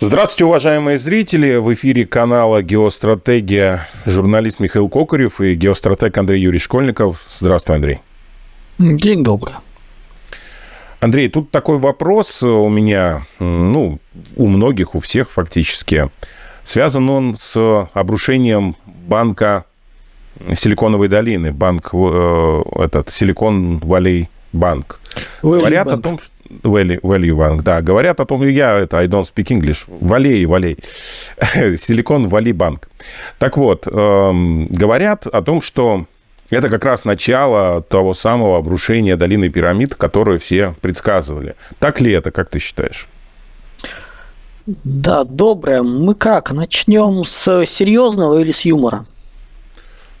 Здравствуйте, уважаемые зрители. В эфире канала «Геостратегия» журналист Михаил Кокорев и геостратег Андрей Юрьевич Школьников. Здравствуй, Андрей. День добрый. Андрей, тут такой вопрос у меня, у многих, у всех фактически. Связан он с обрушением банка Силиконовой долины, банк Silicon Valley Bank. Говорят о том, что... Value Bank, да. Говорят о том, I don't speak English. Валей. Silicon Valley Bank. Так вот, говорят о том, что это как раз начало того самого обрушения долины пирамид, которое все предсказывали. Так ли это, как ты считаешь? Да, доброе. Мы как, начнем с серьезного или с юмора?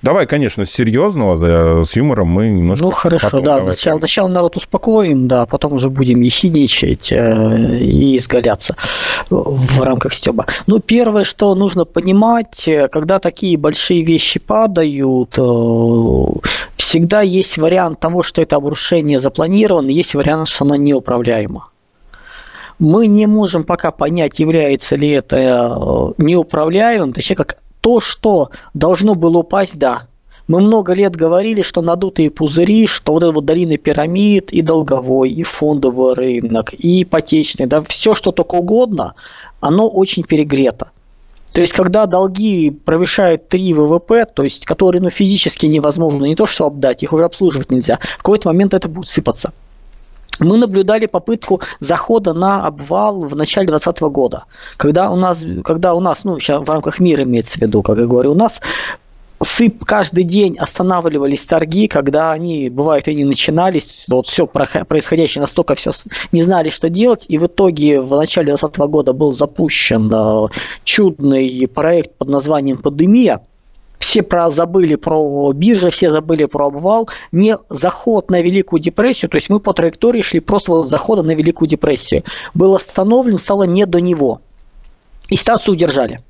Давай, конечно, с серьезного, с юмором мы немножко... Ну, хорошо, потом, да. Сначала народ успокоим, да, потом уже будем ехидничать и изгаляться в рамках Стёба. Ну, первое, что нужно понимать, когда такие большие вещи падают, всегда есть вариант того, что это обрушение запланировано, есть вариант, что оно неуправляемо. Мы не можем пока понять, является ли это неуправляемым, точнее, как... То, что должно было упасть, да. Мы много лет говорили, что надутые пузыри, что вот эта вот долина пирамид, и долговой, и фондовый рынок, и ипотечный, да, все, что только угодно, оно очень перегрето. То есть, когда долги превышают 3 ВВП, то есть, которые физически невозможно не то что обдать, их уже обслуживать нельзя, в какой-то момент это будет сыпаться. Мы наблюдали попытку захода на обвал в начале 2020 года, когда у нас, сейчас в рамках мира имеется в виду, как я говорю, у нас каждый день останавливались торги, когда они, бывает, и не начинались, вот все происходящее настолько все не знали, что делать, и в итоге в начале 2020 года был запущен чудный проект под названием «Пандемия». Все забыли про биржу, все забыли про обвал, не заход на Великую депрессию, то есть мы по траектории шли просто захода на Великую депрессию. Был остановлен, стало не до него. И ситуацию удержали.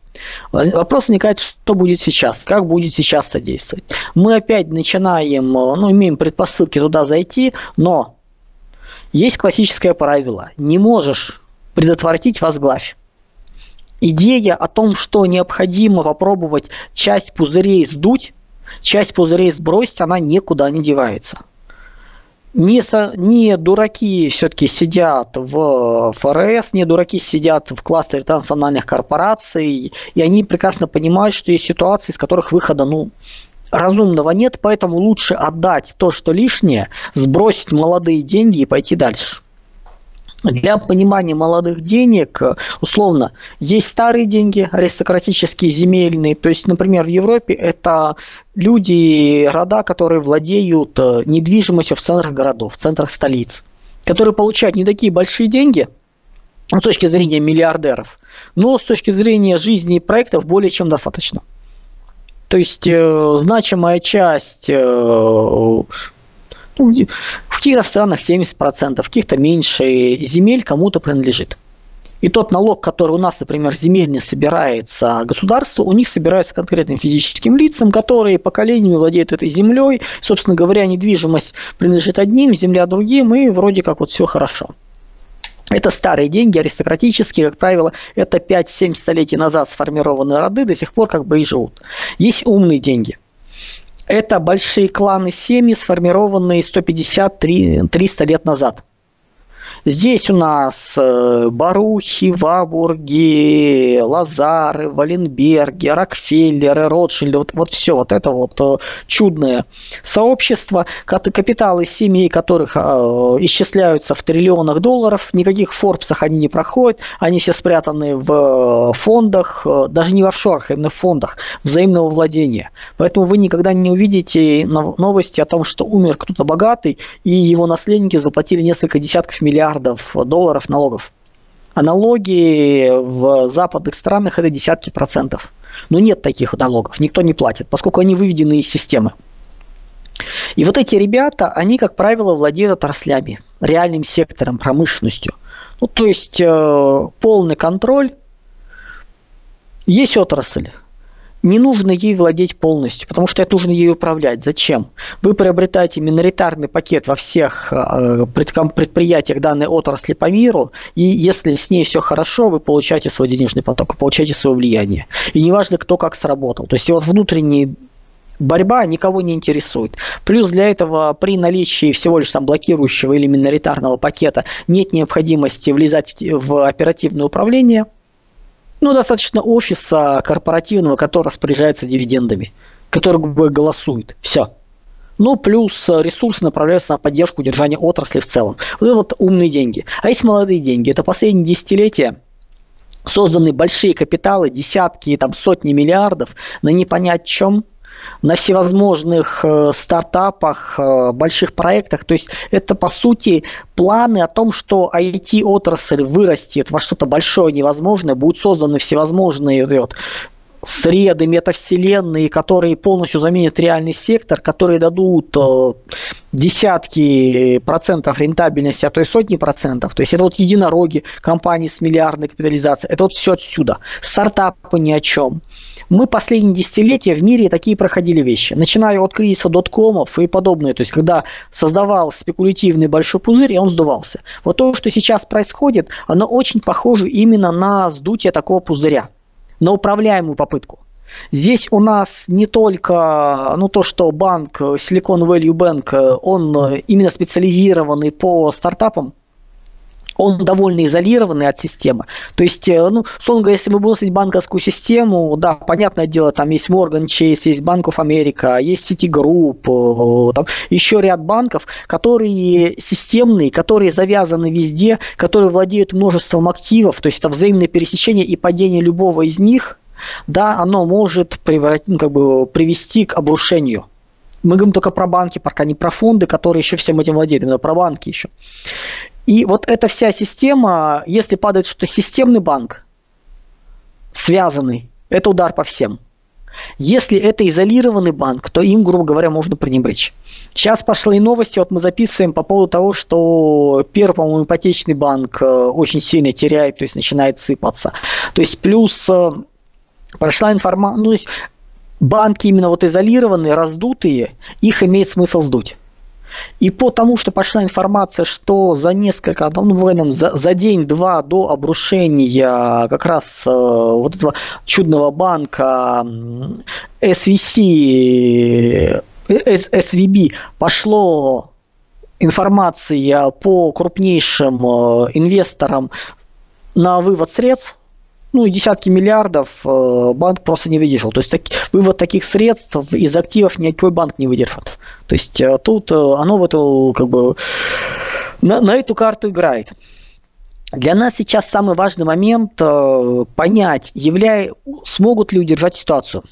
Вопрос возникает, что будет сейчас, как будет сейчас содействовать. Мы опять начинаем, имеем предпосылки туда зайти, но есть классическое правило: не можешь предотвратить — возглавь. Идея о том, что необходимо попробовать часть пузырей сдуть, часть пузырей сбросить, она никуда не девается. Не дураки все-таки сидят в ФРС, не дураки сидят в кластере транснациональных корпораций, и они прекрасно понимают, что есть ситуации, из которых выхода, разумного нет, поэтому лучше отдать то, что лишнее, сбросить молодые деньги и пойти дальше. Для понимания молодых денег, условно, есть старые деньги, аристократические, земельные. То есть, например, в Европе это люди, рода, которые владеют недвижимостью в центрах городов, в центрах столиц, которые получают не такие большие деньги с точки зрения миллиардеров, но с точки зрения жизни и проектов более чем достаточно. То есть, значимая часть... В каких-то странах 70%, в каких-то меньше земель кому-то принадлежит. И тот налог, который у нас, например, земельный, собирается государству, у них собирается конкретным физическим лицам, которые поколениями владеют этой землей. Собственно говоря, недвижимость принадлежит одним, земля другим, и вроде как все хорошо. Это старые деньги, аристократические, как правило, это 5-7 столетий назад сформированные роды, до сих пор и живут. Есть умные деньги. Это большие кланы, семьи, сформированные 150-300 лет назад. Здесь у нас Барухи, Вабурги, Лазары, Валенберги, Рокфеллеры, Ротшильды. Вот это чудное сообщество. Капиталы семей, которых исчисляются в триллионах долларов. Никаких Форбсах они не проходят. Они все спрятаны в фондах, даже не в офшорах, а именно в фондах взаимного владения. Поэтому вы никогда не увидите новости о том, что умер кто-то богатый, и его наследники заплатили несколько десятков миллиардов долларов налогов. А налоги в западных странах — это десятки процентов. Но нет таких налогов, никто не платит, поскольку они выведены из системы. И вот эти ребята, они, как правило, владеют отраслями, реальным сектором, промышленностью. То есть полный контроль. Есть отрасль. Не нужно ей владеть полностью, потому что это нужно ей управлять. Зачем? Вы приобретаете миноритарный пакет во всех предприятиях данной отрасли по миру, и если с ней все хорошо, вы получаете свой денежный поток, получаете свое влияние. И неважно, кто как сработал. То есть вот внутренние борьба никого не интересует. Плюс для этого при наличии всего лишь там блокирующего или миноритарного пакета нет необходимости влезать в оперативное управление. Ну, достаточно офиса корпоративного, который распоряжается дивидендами, который голосует. Все. Ну, плюс ресурсы направляются на поддержку удержания отрасли в целом. Вот это вот умные деньги. А есть молодые деньги. Это последние десятилетия. Созданы большие капиталы, десятки, там, сотни миллиардов на непонятно чем. На всевозможных стартапах, больших проектах. То есть это, по сути, планы о том, что IT-отрасль вырастет во что-то большое, невозможное, будут созданы всевозможные среды, метавселенные, которые полностью заменят реальный сектор, которые дадут десятки процентов рентабельности, а то и сотни процентов. То есть это вот единороги, компании с миллиардной капитализацией, это вот все отсюда. Стартапы ни о чем. Мы последние десятилетия в мире такие проходили вещи, начиная от кризиса доткомов и подобное, то есть когда создавал спекулятивный большой пузырь, и он сдувался. Вот то, что сейчас происходит, оно очень похоже именно на сдутие такого пузыря, на управляемую попытку. Здесь у нас не только то, что банк Silicon Valley Bank, он именно специализированный по стартапам, он довольно изолированный от системы. То есть, если мы бросить банковскую систему, да, понятное дело, там есть Morgan Chase, есть Bank of America, есть Citigroup, там еще ряд банков, которые системные, которые завязаны везде, которые владеют множеством активов, то есть это взаимное пересечение и падение любого из них, да, оно может привести к обрушению. Мы говорим только про банки, пока не про фонды, которые еще всем этим владеют, именно про банки еще. И вот эта вся система, если падает, что системный банк связанный, это удар по всем. Если это изолированный банк, то им, грубо говоря, можно пренебречь. Сейчас пошли новости, вот мы записываем по поводу того, что первый, по-моему, ипотечный банк очень сильно теряет, то есть начинает сыпаться. То есть плюс прошла информация, банки именно изолированные, раздутые, их имеет смысл сдуть. И потому, что пошла информация, что за день-два до обрушения как раз вот этого чудного банка SVB пошло информация по крупнейшим инвесторам на вывод средств, и десятки миллиардов банк просто не выдержал. То есть вывод таких средств из активов никакой банк не выдержит. То есть тут оно на эту карту играет. Для нас сейчас самый важный момент понять, смогут ли удержать ситуацию.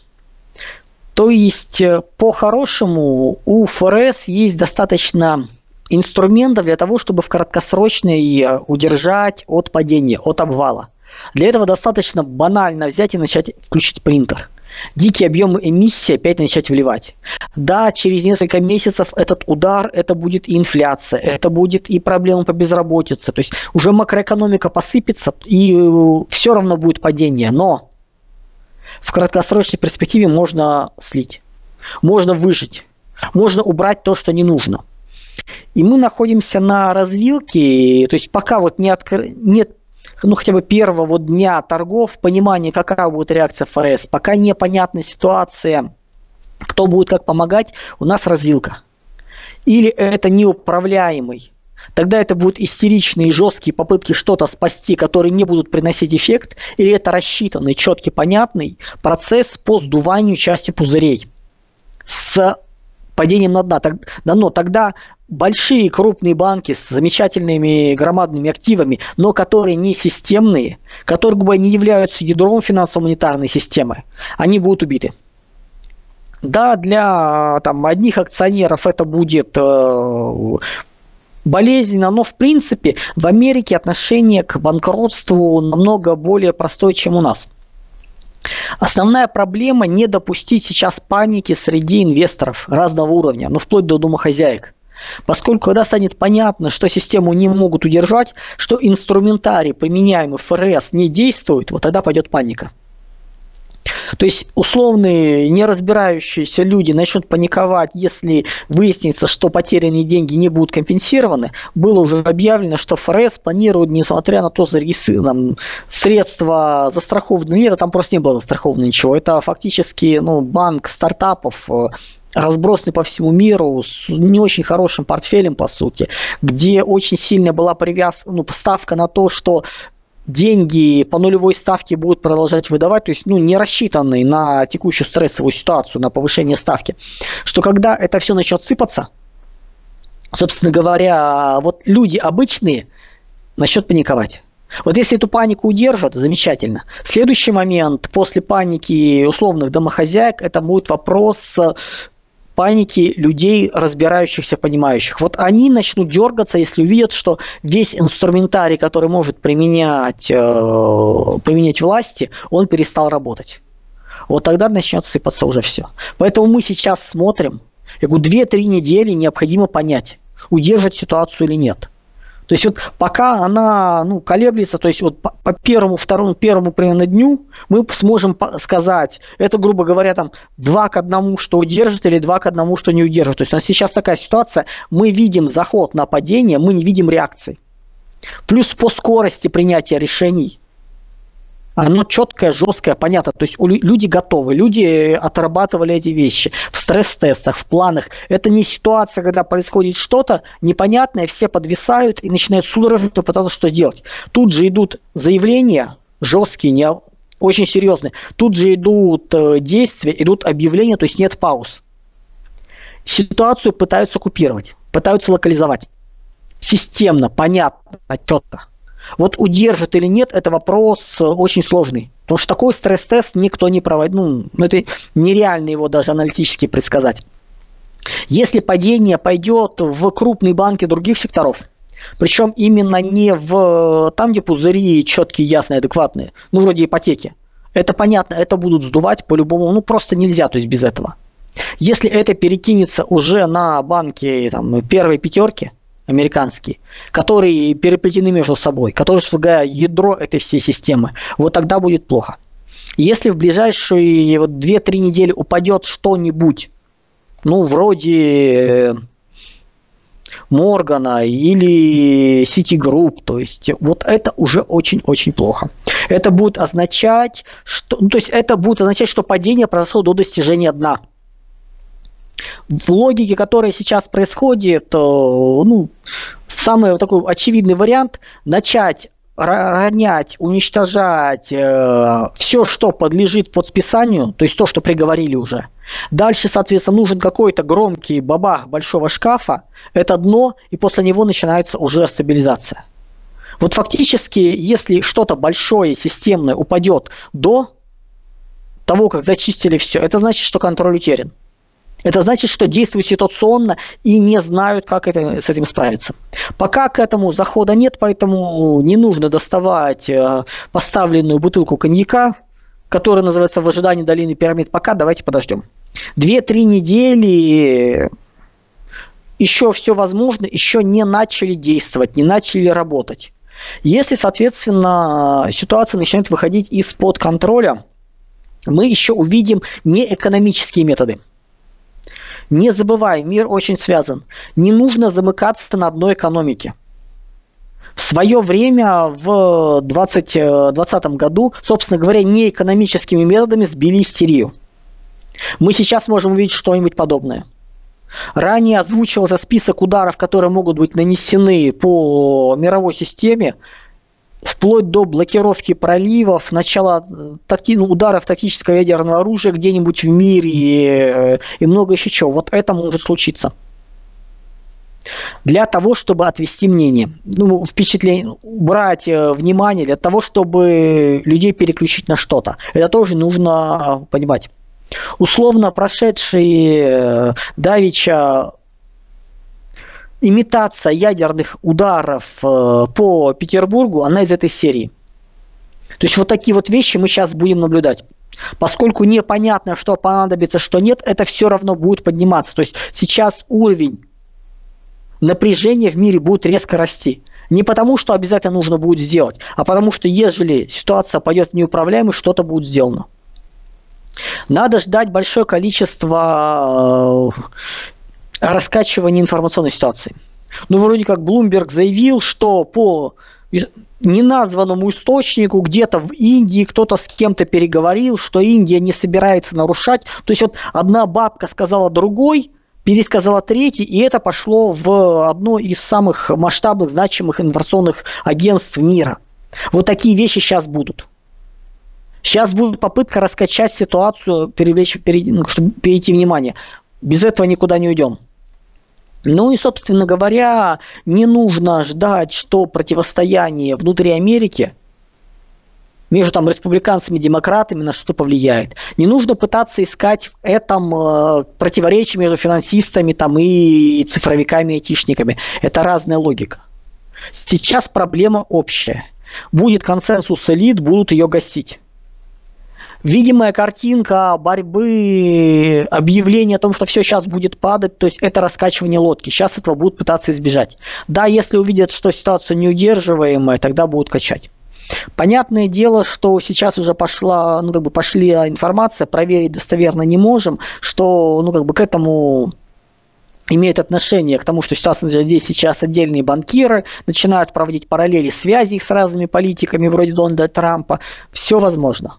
То есть по-хорошему у ФРС есть достаточно инструментов для того, чтобы в краткосрочной удержать от падения, от обвала. Для этого достаточно банально взять и начать включить принтер. Дикие объемы эмиссии опять начать вливать. Да, через несколько месяцев этот удар, это будет и инфляция, это будет и проблема по безработице. То есть уже макроэкономика посыпется и все равно будет падение. Но в краткосрочной перспективе можно слить, можно выжить, можно убрать то, что не нужно. И мы находимся на развилке, то есть пока нет хотя бы первого дня торгов, понимание, какая будет реакция ФРС, пока непонятна ситуация, кто будет как помогать, у нас развилка. Или это неуправляемый, тогда это будут истеричные, жесткие попытки что-то спасти, которые не будут приносить эффект, или это рассчитанный, четкий, понятный процесс по сдуванию части пузырей с падением на дно. Тогда большие крупные банки с замечательными громадными активами, но которые не системные, которые не являются ядром финансово-монетарной системы, они будут убиты. Да, для одних акционеров это будет болезненно, но в принципе в Америке отношение к банкротству намного более простое, чем у нас. Основная проблема – не допустить сейчас паники среди инвесторов разного уровня, вплоть до домохозяек. Поскольку когда станет понятно, что систему не могут удержать, что инструментарий, применяемый ФРС, не действует, вот тогда пойдет паника. То есть условные неразбирающиеся люди начнут паниковать, если выяснится, что потерянные деньги не будут компенсированы. Было уже объявлено, что ФРС планирует, несмотря на то, зарегистрировать средства застрахованного мира, там просто не было застраховано ничего. Это фактически банк стартапов, разбросанный по всему миру, с не очень хорошим портфелем, по сути, где очень сильно была привязка, ставка на то, что деньги по нулевой ставке будут продолжать выдавать, то есть не рассчитанные на текущую стрессовую ситуацию, на повышение ставки, что когда это все начнет сыпаться, собственно говоря, люди обычные начнут паниковать. Если эту панику удержат, замечательно. Следующий момент после паники условных домохозяек, это будет вопрос паники людей, разбирающихся, понимающих. Они начнут дергаться, если увидят, что весь инструментарий, который может применять власти, он перестал работать. Тогда начнет сыпаться уже все. Поэтому мы сейчас смотрим, 2-3 недели необходимо понять, удержит ситуацию или нет. То есть пока она колеблется, то есть по первому примерно дню мы сможем сказать, это, грубо говоря, 2 к 1, что удержит, или 2 к 1, что не удержит. То есть у нас сейчас такая ситуация, мы видим заход на падение, мы не видим реакции. Плюс по скорости принятия решений. Оно четкое, жесткое, понятно. То есть люди готовы, люди отрабатывали эти вещи в стресс-тестах, в планах. Это не ситуация, когда происходит что-то непонятное, все подвисают и начинают судорожно пытаться что делать. Тут же идут заявления жесткие, очень серьезные. Тут же идут действия, идут объявления, то есть нет пауз. Ситуацию пытаются купировать, пытаются локализовать. Системно, понятно, четко. Удержит или нет, это вопрос очень сложный. Потому что такой стресс-тест никто не проводит. Это нереально его даже аналитически предсказать. Если падение пойдет в крупные банки других секторов, причем именно не там, где пузыри четкие, ясные, адекватные, вроде ипотеки, это понятно, это будут сдувать по-любому, просто нельзя, то есть без этого. Если это перекинется уже на банки первой пятерки, американские, которые переплетены между собой, которые составляют ядро этой всей системы, тогда будет плохо. Если в ближайшие 2-3 недели упадет что-нибудь, вроде Моргана или Citigroup, то есть это уже очень-очень плохо. Это будет означать, что, падение произошло до достижения дна. В логике, которая сейчас происходит, самый такой очевидный вариант – начать ронять, уничтожать все, что подлежит под списанию, то есть то, что приговорили уже. Дальше, соответственно, нужен какой-то громкий бабах большого шкафа, это дно, и после него начинается уже стабилизация. Фактически, если что-то большое, системное упадет до того, как зачистили все, это значит, что контроль утерян. Это значит, что действуют ситуационно и не знают, как с этим справиться. Пока к этому захода нет, поэтому не нужно доставать поставленную бутылку коньяка, которая называется «В ожидании долины пирамид». Пока давайте подождем. 2-3 недели еще все возможно, еще не начали действовать, не начали работать. Если, соответственно, ситуация начинает выходить из-под контроля, мы еще увидим неэкономические методы. Не забывай, мир очень связан. Не нужно замыкаться на одной экономике. В свое время, в 2020 году, собственно говоря, неэкономическими методами сбили истерию. Мы сейчас можем увидеть что-нибудь подобное. Ранее озвучивался список ударов, которые могут быть нанесены по мировой системе, вплоть до блокировки проливов, начала ударов тактического ядерного оружия где-нибудь в мире и много еще чего. Это может случиться. Для того, чтобы отвести мнение, впечатление, убрать внимание, для того, чтобы людей переключить на что-то. Это тоже нужно понимать. Условно прошедшие давеча имитация ядерных ударов по Петербургу, она из этой серии. То есть такие вещи мы сейчас будем наблюдать. Поскольку непонятно, что понадобится, что нет, это все равно будет подниматься. То есть сейчас уровень напряжения в мире будет резко расти. Не потому, что обязательно нужно будет сделать, а потому, что если ситуация пойдет в неуправляемость, что-то будет сделано. Надо ждать большое количество раскачивания информационной ситуации. Ну, вроде как Bloomberg заявил, что по неназванному источнику где-то в Индии кто-то с кем-то переговорил, что Индия не собирается нарушать. То есть вот одна бабка сказала другой, пересказала третий, и это пошло в одно из самых масштабных, значимых информационных агентств мира. Вот такие вещи сейчас будут. Сейчас будет попытка раскачать ситуацию, чтобы перейти внимание. Без этого никуда не уйдем. Ну и, собственно говоря, не нужно ждать, что противостояние внутри Америки между там республиканцами и демократами на что повлияет. Не нужно пытаться искать в этом противоречие между финансистами там, и цифровиками, и айтишниками. Это разная логика. Сейчас проблема общая. Будет консенсус элит, будут ее гасить. Видимая картинка борьбы, объявление о том, что все сейчас будет падать, то есть это раскачивание лодки. Сейчас этого будут пытаться избежать. Да, если увидят, что ситуация неудерживаемая, тогда будут качать. Понятное дело, что сейчас уже пошла, пошли информация, проверить достоверно не можем, что к этому имеют отношение, к тому, что ситуация здесь сейчас отдельные банкиры начинают проводить параллели связи их с разными политиками, вроде Дональда Трампа. Все возможно.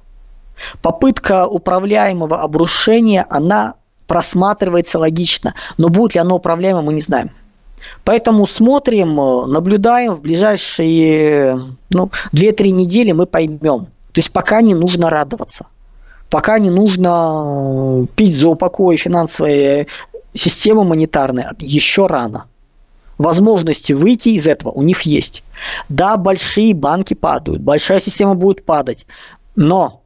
Попытка управляемого обрушения, она просматривается логично, но будет ли оно управляемо, мы не знаем. Поэтому смотрим, наблюдаем, в ближайшие 2-3 недели мы поймем. То есть пока не нужно радоваться, пока не нужно пить за упокой финансовой системы монетарной, еще рано. Возможности выйти из этого у них есть. Да, большие банки падают, большая система будет падать, но...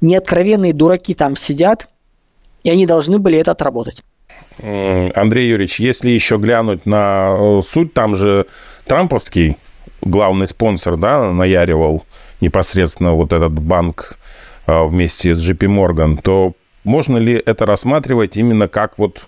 неоткровенные дураки там сидят, и они должны были это отработать. Андрей Юрьевич, если еще глянуть на суть, там же трамповский главный спонсор, да, наяривал непосредственно вот этот банк вместе с JP Morgan, то можно ли это рассматривать именно как вот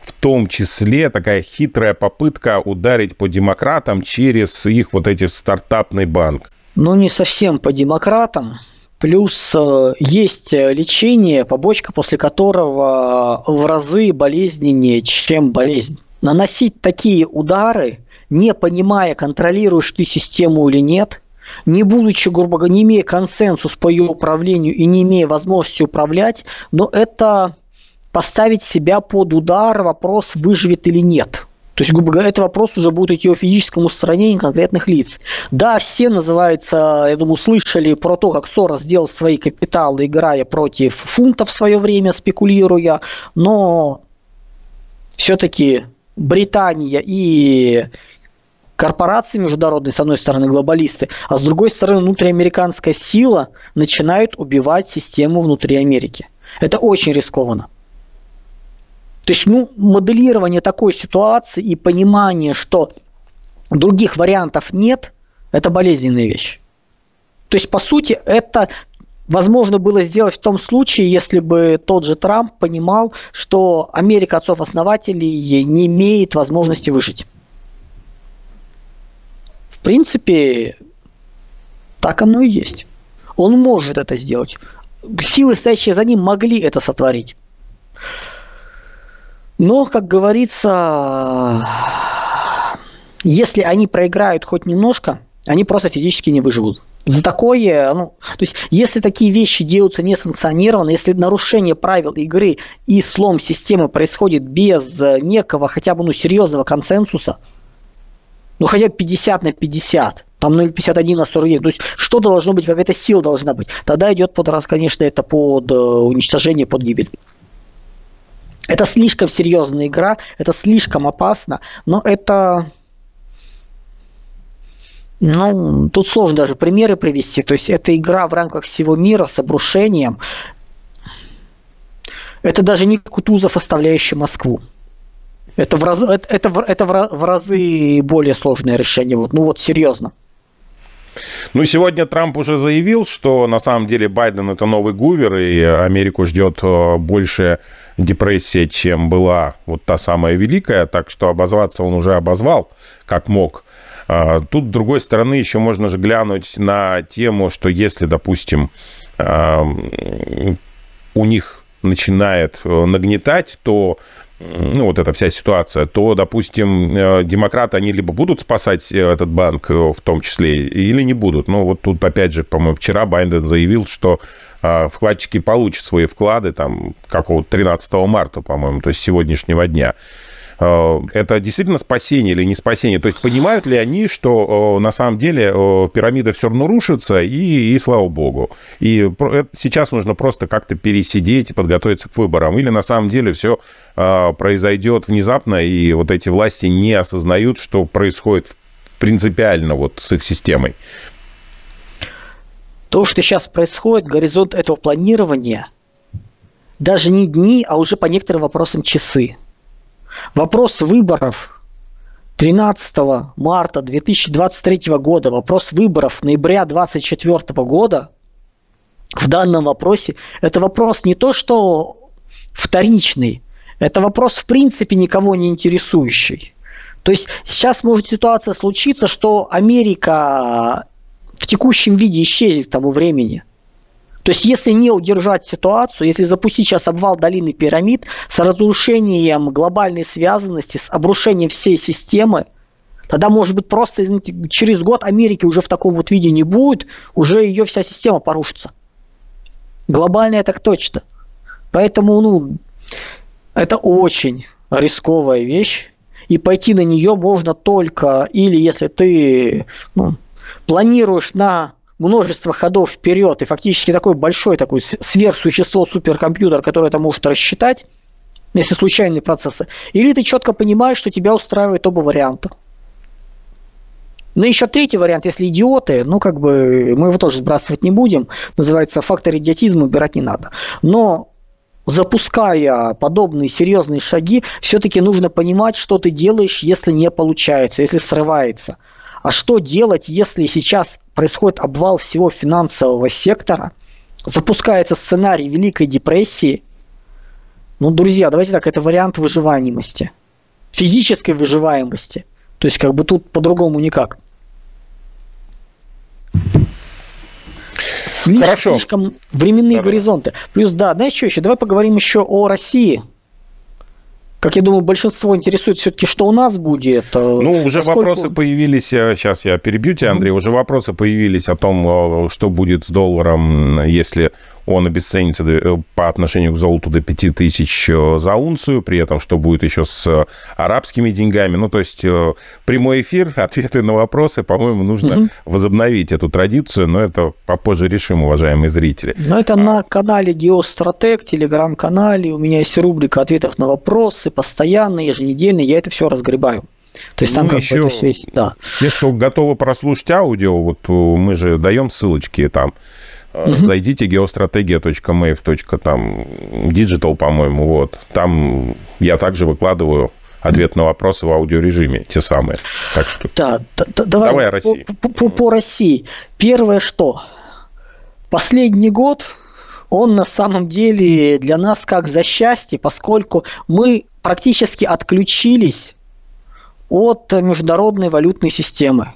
в том числе такая хитрая попытка ударить по демократам через их вот эти стартапный банк? Ну, не совсем по демократам. Плюс есть лечение, побочка, после которого в разы болезненнее, чем болезнь. Наносить такие удары, не понимая, контролируешь ты систему или нет, не будучи, грубо говоря, не имея консенсус по ее управлению и не имея возможности управлять, но это поставить себя под удар, вопрос, выживет или нет. То есть, грубо говоря, это вопрос уже будет идти о физическом устранении конкретных лиц. Да, все, называется, я думаю, слышали про то, как Сорос делал свои капиталы, играя против фунта в свое время, спекулируя, но все-таки Британия и корпорации международные, с одной стороны, глобалисты, а с другой стороны, внутриамериканская сила начинает убивать систему внутри Америки. Это очень рискованно. То есть, моделирование такой ситуации и понимание, что других вариантов нет, это болезненная вещь. То есть, по сути, это возможно было сделать в том случае, если бы тот же Трамп понимал, что Америка отцов-основателей не имеет возможности выжить. В принципе, так оно и есть. Он может это сделать. Силы, стоящие за ним, могли это сотворить. Но, как говорится, если они проиграют хоть немножко, они просто физически не выживут. За такое, то есть, если такие вещи делаются несанкционированно, если нарушение правил игры и слом системы происходит без некого хотя бы серьезного консенсуса, хотя бы 50/50, там 51/49, то есть что-то должно быть, какая-то сила должна быть, тогда идет конечно, это под уничтожение, под гибель. Это слишком серьезная игра, это слишком опасно, но это... тут сложно даже примеры привести. То есть, это игра в рамках всего мира с обрушением. Это даже не Кутузов, оставляющий Москву. Это в разы более сложное решение. Серьезно. Сегодня Трамп уже заявил, что на самом деле Байден – это новый Гувер, и Америку ждет больше депрессия, чем была вот та самая великая, так что обозваться он уже обозвал, как мог. Тут, с другой стороны, еще можно же глянуть на тему, что если, допустим, у них начинает нагнетать, то ну, вот эта вся ситуация, то, допустим, демократы, они либо будут спасать этот банк в том числе, или не будут. Ну, вот тут, опять же, по-моему, вчера Байден заявил, что вкладчики получат свои вклады там какого-то 13 марта, по-моему, то есть сегодняшнего дня. Это действительно спасение или не спасение? То есть понимают ли они, что на самом деле пирамида все равно рушится, и слава богу. И сейчас нужно просто как-то пересидеть и подготовиться к выборам. Или на самом деле все произойдет внезапно, и вот эти власти не осознают, что происходит принципиально вот с их системой? То, что сейчас происходит, горизонт этого планирования, даже не дни, а уже по некоторым вопросам часы. Вопрос выборов 13 марта 2023 года, вопрос выборов ноября 2024 года в данном вопросе, это вопрос не то, что вторичный, это вопрос в принципе никого не интересующий. То есть сейчас может ситуация случиться, что Америка в текущем виде исчезнет к тому времени. То есть, если не удержать ситуацию, если запустить сейчас обвал долины пирамид с разрушением глобальной связанности, с обрушением всей системы, тогда, может быть, просто через год Америки уже в таком вот виде не будет, уже ее вся система порушится. Глобальная так точно. Поэтому, ну, это очень рисковая вещь, и пойти на нее можно только, или если ты, ну, планируешь на множество ходов вперед, и фактически такой большой, такой сверхсущество, суперкомпьютер, который это может рассчитать, если случайные процессы, или ты четко понимаешь, что тебя устраивает оба варианта. Ну, еще третий вариант, если идиоты, ну, как бы, мы его тоже сбрасывать не будем, называется фактор идиотизма, убирать не надо. Но запуская подобные серьезные шаги, все-таки нужно понимать, что ты делаешь, если не получается, если срывается. А что делать, если сейчас происходит обвал всего финансового сектора, запускается сценарий Великой депрессии? Ну, друзья, давайте так, это вариант выживаемости, физической выживаемости. То есть, как бы тут по-другому никак. Хорошо. Слишком временные горизонты. Плюс, да, знаешь, что еще? Давай поговорим еще о России. Как я думаю, большинство интересует все-таки, что у нас будет. Ну, уже вопросы появились, сейчас я перебью тебя, Андрей, уже вопросы появились о том, что будет с долларом, если он обесценится по отношению к золоту до 5000 за унцию, при этом что будет еще с арабскими деньгами. Ну, то есть прямой эфир, ответы на вопросы, по-моему, нужно возобновить эту традицию, но это попозже решим, уважаемые зрители. Ну, это на канале Геостратег, телеграм-канале, у меня есть рубрика ответов на вопросы, постоянно, еженедельно, я это все разгребаю. То есть там, ну, как бы это все есть, да. Те, кто готовы прослушать аудио, вот мы же даем ссылочки там. Зайдите geostrategia.mave.digital, по-моему, вот. Там я также выкладываю ответ на вопросы в аудиорежиме, те самые. Так что да, давай о России. По России. Первое что? Последний год... Он на самом деле для нас как за счастье, поскольку мы практически отключились от международной валютной системы.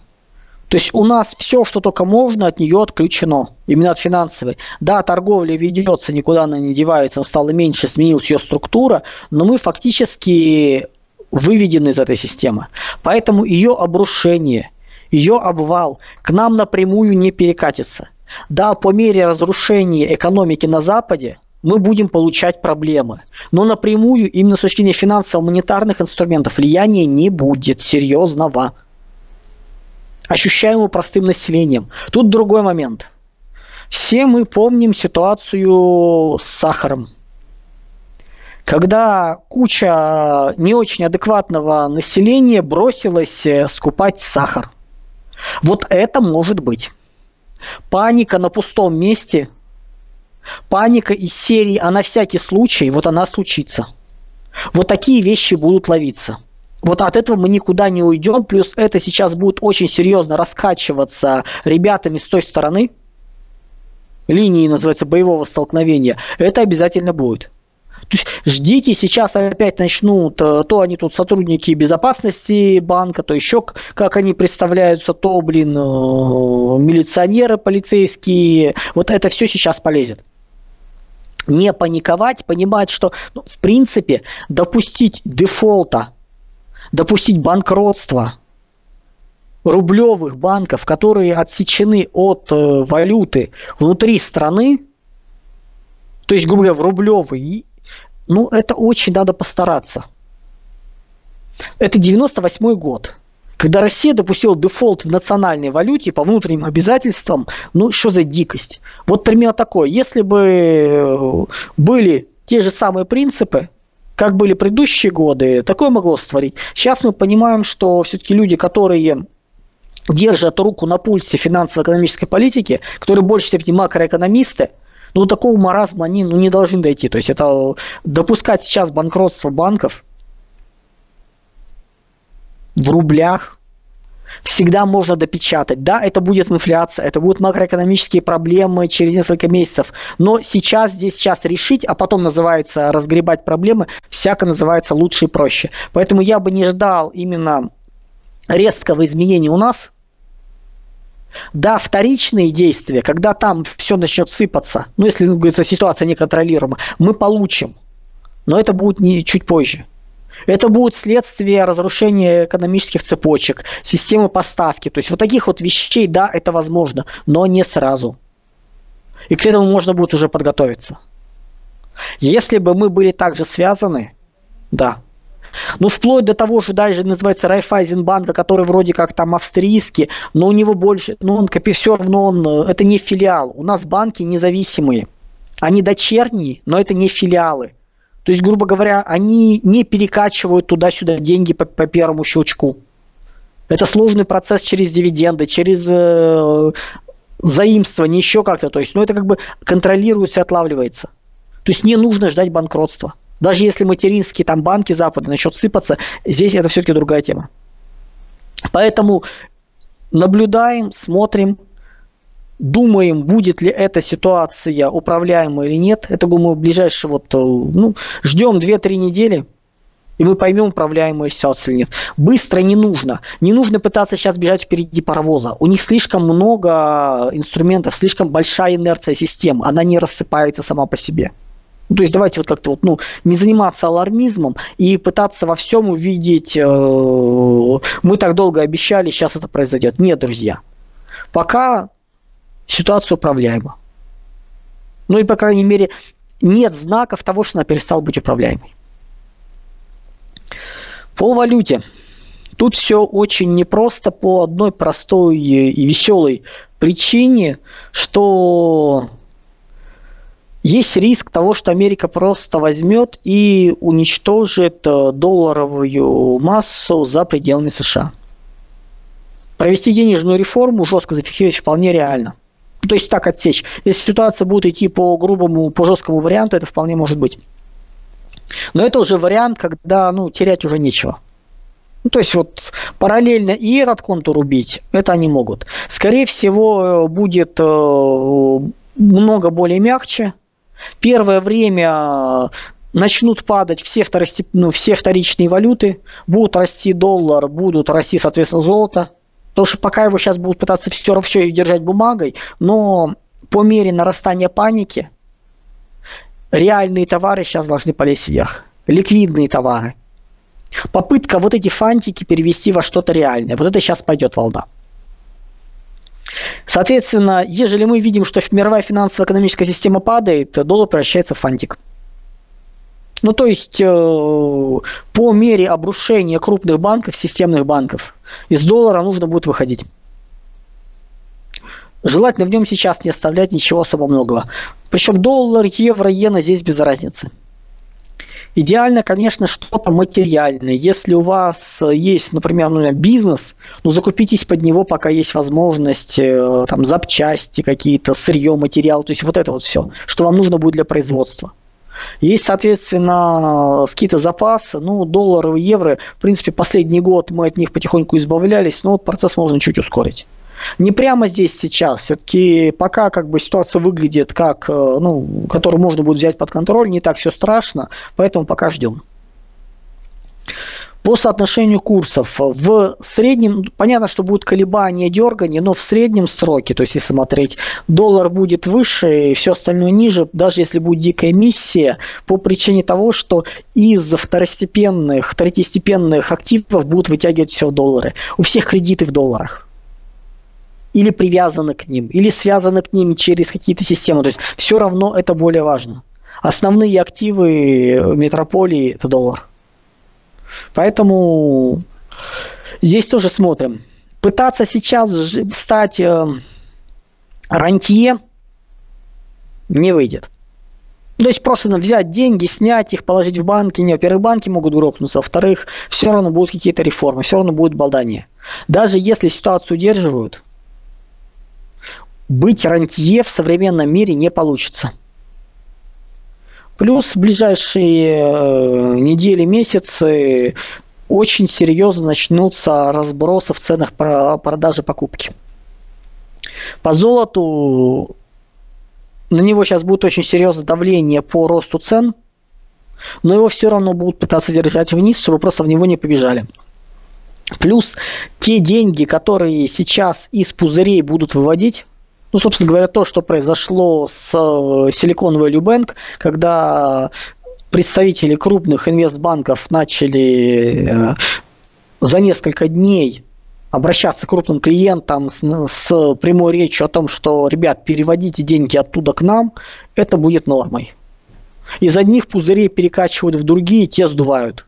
То есть у нас все, что только можно, от нее отключено, именно от финансовой. Да, торговля ведется, никуда она не девается, она стала меньше, сменилась ее структура, но мы фактически выведены из этой системы. Поэтому ее обрушение, ее обвал к нам напрямую не перекатится. Да, по мере разрушения экономики на Западе мы будем получать проблемы, но напрямую именно с точки зрения финансово-монетарных инструментов влияния не будет серьезного, ощущаемого простым населением. Тут другой момент. Все мы помним ситуацию с сахаром, когда куча не очень адекватного населения бросилась скупать сахар. Вот это может быть. Паника на пустом месте, паника из серии «а на всякий случай», вот она случится. Вот такие вещи будут ловиться. Вот от этого мы никуда не уйдем, плюс это сейчас будет очень серьезно раскачиваться ребятами с той стороны, линии, называется, боевого столкновения. Это обязательно будет. То есть ждите, сейчас опять начнут, то они тут сотрудники безопасности банка, то еще как они представляются, то, блин, милиционеры полицейские. Вот это все сейчас полезет. не паниковать, понимать, что, ну, в принципе, допустить дефолта, допустить банкротства рублевых банков, которые отсечены от валюты внутри страны, то есть, грубо говоря, в рублевый, ну, это очень надо постараться. Это 98 год, когда Россия допустила дефолт в национальной валюте по внутренним обязательствам. Ну, что за дикость? Вот примерно такое. Если бы были те же самые принципы, как были предыдущие годы, такое могло створить. Сейчас мы понимаем, что все-таки люди, которые держат руку на пульсе финансово-экономической политики, которые в большей степени макроэкономисты, ну, такого маразма они, ну, не должны дойти. То есть это допускать сейчас банкротство банков в рублях всегда можно допечатать. Да, это будет инфляция, это будут макроэкономические проблемы через несколько месяцев. Но сейчас здесь сейчас решить, а потом называется разгребать проблемы, всяко называется лучше и проще. Поэтому я бы не ждал именно резкого изменения у нас. Да, вторичные действия, когда там все начнет сыпаться, ну, если, ну, говорится, ситуация неконтролируема, мы получим. Но это будет не чуть позже. Это будет следствие разрушения экономических цепочек, системы поставки. То есть вот таких вот вещей, да, это возможно, но не сразу. И к этому можно будет уже подготовиться. Если бы мы были также связаны, да. Ну, вплоть до того же, даже называется Райфайзенбанка, который вроде как там австрийский, но у него больше, ну, он все равно, это не филиал. У нас банки независимые. Они дочерние, но это не филиалы. То есть, грубо говоря, они не перекачивают туда-сюда деньги по первому щелчку. Это сложный процесс через дивиденды, через заимствование, еще как-то. То есть, ну, это как бы контролируется и отлавливается. То есть не нужно ждать банкротства. Даже если материнские там банки Запада начнут сыпаться, здесь это все-таки другая тема. Поэтому наблюдаем, смотрим, думаем, будет ли эта ситуация управляемая или нет. Это, думаю, в ближайшие вот, ну, ждем 2-3 недели, и мы поймем, управляемая ситуация или нет. Быстро не нужно. Не нужно пытаться сейчас бежать впереди паровоза. У них слишком много инструментов, слишком большая инерция систем. Она не рассыпается сама по себе. То есть давайте вот как-то вот, ну, не заниматься алармизмом и пытаться во всем увидеть, мы так долго обещали, сейчас это произойдет. Нет, друзья, пока ситуация управляема. Ну и, по крайней мере, нет знаков того, что она перестала быть управляемой. По валюте. Тут все очень непросто по одной простой и веселой причине, что... Есть риск того, что Америка просто возьмет и уничтожит долларовую массу за пределами США. Провести денежную реформу, жестко зафиксировать, вполне реально. То есть так отсечь. Если ситуация будет идти по грубому, по жесткому варианту, это вполне может быть. Но это уже вариант, когда, ну, терять уже нечего. Ну, то есть вот параллельно и этот контур убить, это они могут. Скорее всего, будет много более мягче. Первое время начнут падать все вторичные валюты, будут расти доллар, будут расти, соответственно, золото. Потому что пока его сейчас будут пытаться все держать бумагой, но по мере нарастания паники реальные товары сейчас должны полезть вверх. Ликвидные товары. Попытка вот эти фантики перевести во что-то реальное. Вот это сейчас пойдет волна. Соответственно, ежели мы видим, что мировая финансово-экономическая система падает, доллар превращается в фантик. Ну, то есть, по мере обрушения крупных банков, системных банков, из доллара нужно будет выходить. Желательно в нем сейчас не оставлять ничего особо многого. Причем доллар, евро, иена здесь без разницы. Идеально, конечно, что-то материальное. Если у вас есть, например, ну, бизнес, ну, закупитесь под него, пока есть возможность, там, запчасти какие-то, сырье, материал, то есть вот это вот все, что вам нужно будет для производства. Есть, соответственно, какие-то запасы, ну, доллары, евро, в принципе, последний год мы от них потихоньку избавлялись, но процесс можно чуть ускорить. Не прямо здесь сейчас, все-таки пока как бы ситуация выглядит как, ну, которую можно будет взять под контроль, не так все страшно, поэтому пока ждем. По соотношению курсов в среднем, понятно, что будут колебания, дергания, но в среднем сроке, то есть если смотреть, доллар будет выше и все остальное ниже, даже если будет дикая эмиссия, по причине того, что из второстепенных, третьестепенных активов будут вытягивать все в доллары. У всех кредиты в долларах. Или привязаны к ним, или связаны к ним через какие-то системы. То есть все равно это более важно. Основные активы метрополии – это доллар. Поэтому здесь тоже смотрим. Пытаться сейчас стать рантье не выйдет. То есть просто взять деньги, снять их, положить в банки. Нет, во-первых, банки могут грохнуться, во-вторых, все равно будут какие-то реформы, все равно будет балдание. Даже если ситуацию удерживают, быть рантье в современном мире не получится. Плюс в ближайшие недели, месяцы очень серьезно начнутся разбросы в ценах продажи покупки. По золоту, на него сейчас будет очень серьезное давление по росту цен, но его все равно будут пытаться держать вниз, чтобы просто в него не побежали. Плюс те деньги, которые сейчас из пузырей будут выводить, ну, собственно говоря, то, что произошло с Silicon Valley Bank, когда представители крупных инвестбанков начали за несколько дней обращаться к крупным клиентам с прямой речью о том, что, ребят, переводите деньги оттуда к нам, это будет нормой. Из одних пузырей перекачивают в другие, те сдувают.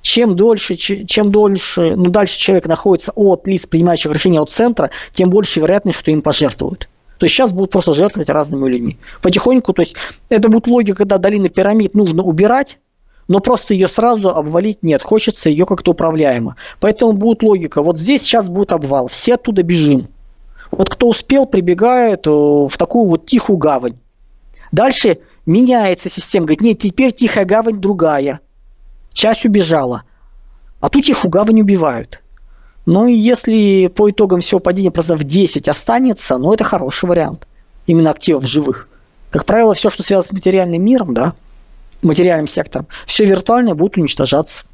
Чем дальше человек находится от лиц, принимающих решения, от центра, тем больше вероятность, что им пожертвуют. То есть сейчас будут просто жертвовать разными людьми. Потихоньку, то есть это будет логика, когда долина пирамид нужно убирать, но просто ее сразу обвалить нет, хочется ее как-то управляемо. Поэтому будет логика, вот здесь сейчас будет обвал, все оттуда бежим. Вот кто успел, прибегает в такую вот тихую гавань. Дальше меняется система, говорит, нет, теперь тихая гавань другая. Часть убежала, а тут их у гавань убивают. Ну и если по итогам всего падения процентов 10 останется, ну это хороший вариант, именно активов живых. Как правило, все, что связано с материальным миром, да, материальным сектором, все виртуальное будет уничтожаться.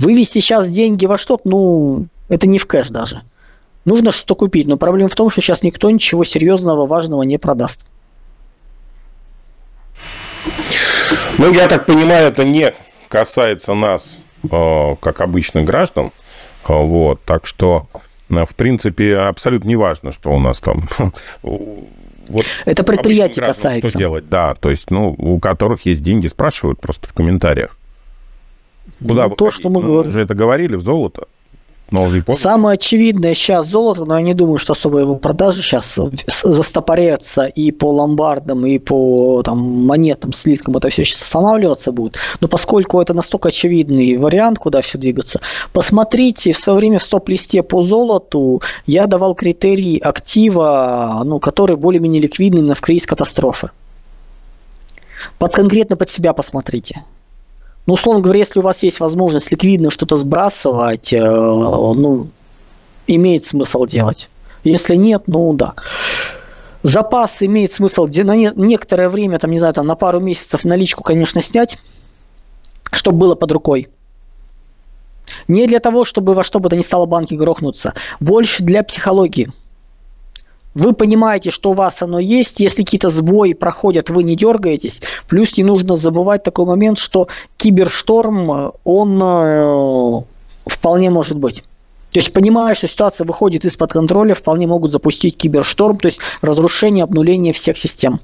Вывести сейчас деньги во что-то, ну это не в кэш даже. Нужно что-то купить, но проблема в том, что сейчас никто ничего серьезного, важного не продаст. Ну, я так понимаю, это не касается нас, как обычных граждан, вот, так что, в принципе, абсолютно не важно, что у нас там. Вот это предприятие касается. Что делать, да, то есть, ну, у которых есть деньги, спрашивают просто в комментариях. Куда ну, то, что мы уже это говорили, в золото. Самое очевидное сейчас золото, но я не думаю, что особо его продажи сейчас застопорятся и по ломбардам, и по там, монетам, слиткам, это все сейчас останавливаться будет. Но поскольку это настолько очевидный вариант, куда все двигаться, посмотрите, в свое время в стоп-листе по золоту я давал критерии актива, ну, который более-менее ликвидный на в кризис катастрофы. Конкретно под себя посмотрите. Ну, условно говоря, если у вас есть возможность ликвидно что-то сбрасывать, ну, имеет смысл делать. Если нет, ну да. Запас имеет смысл на некоторое время, там, не знаю, там, на пару месяцев наличку, конечно, снять, чтобы было под рукой. Не для того, чтобы во что бы то ни стало банки грохнуться. Больше для психологии. Вы понимаете, что у вас оно есть, если какие-то сбои проходят, вы не дергаетесь. Плюс не нужно забывать такой момент, что кибершторм, он вполне может быть. То есть, понимая, что ситуация выходит из-под контроля, вполне могут запустить кибершторм, то есть разрушение, обнуление всех систем,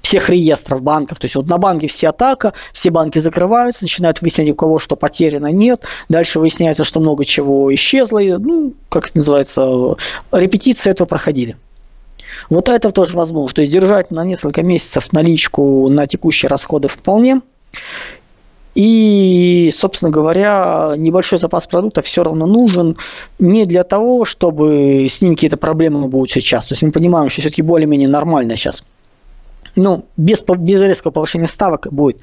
всех реестров банков. То есть, вот на банке все атака, все банки закрываются, начинают выяснять, у кого что потеряно, нет. Дальше выясняется, что много чего исчезло. И, ну, как это называется, репетиции этого проходили. Вот это тоже возможно. То есть, держать на несколько месяцев наличку на текущие расходы вполне. И, собственно говоря, небольшой запас продукта все равно нужен не для того, чтобы с ним какие-то проблемы будут сейчас. То есть, мы понимаем, что все-таки более-менее нормально сейчас. Ну, без резкого повышения ставок будет.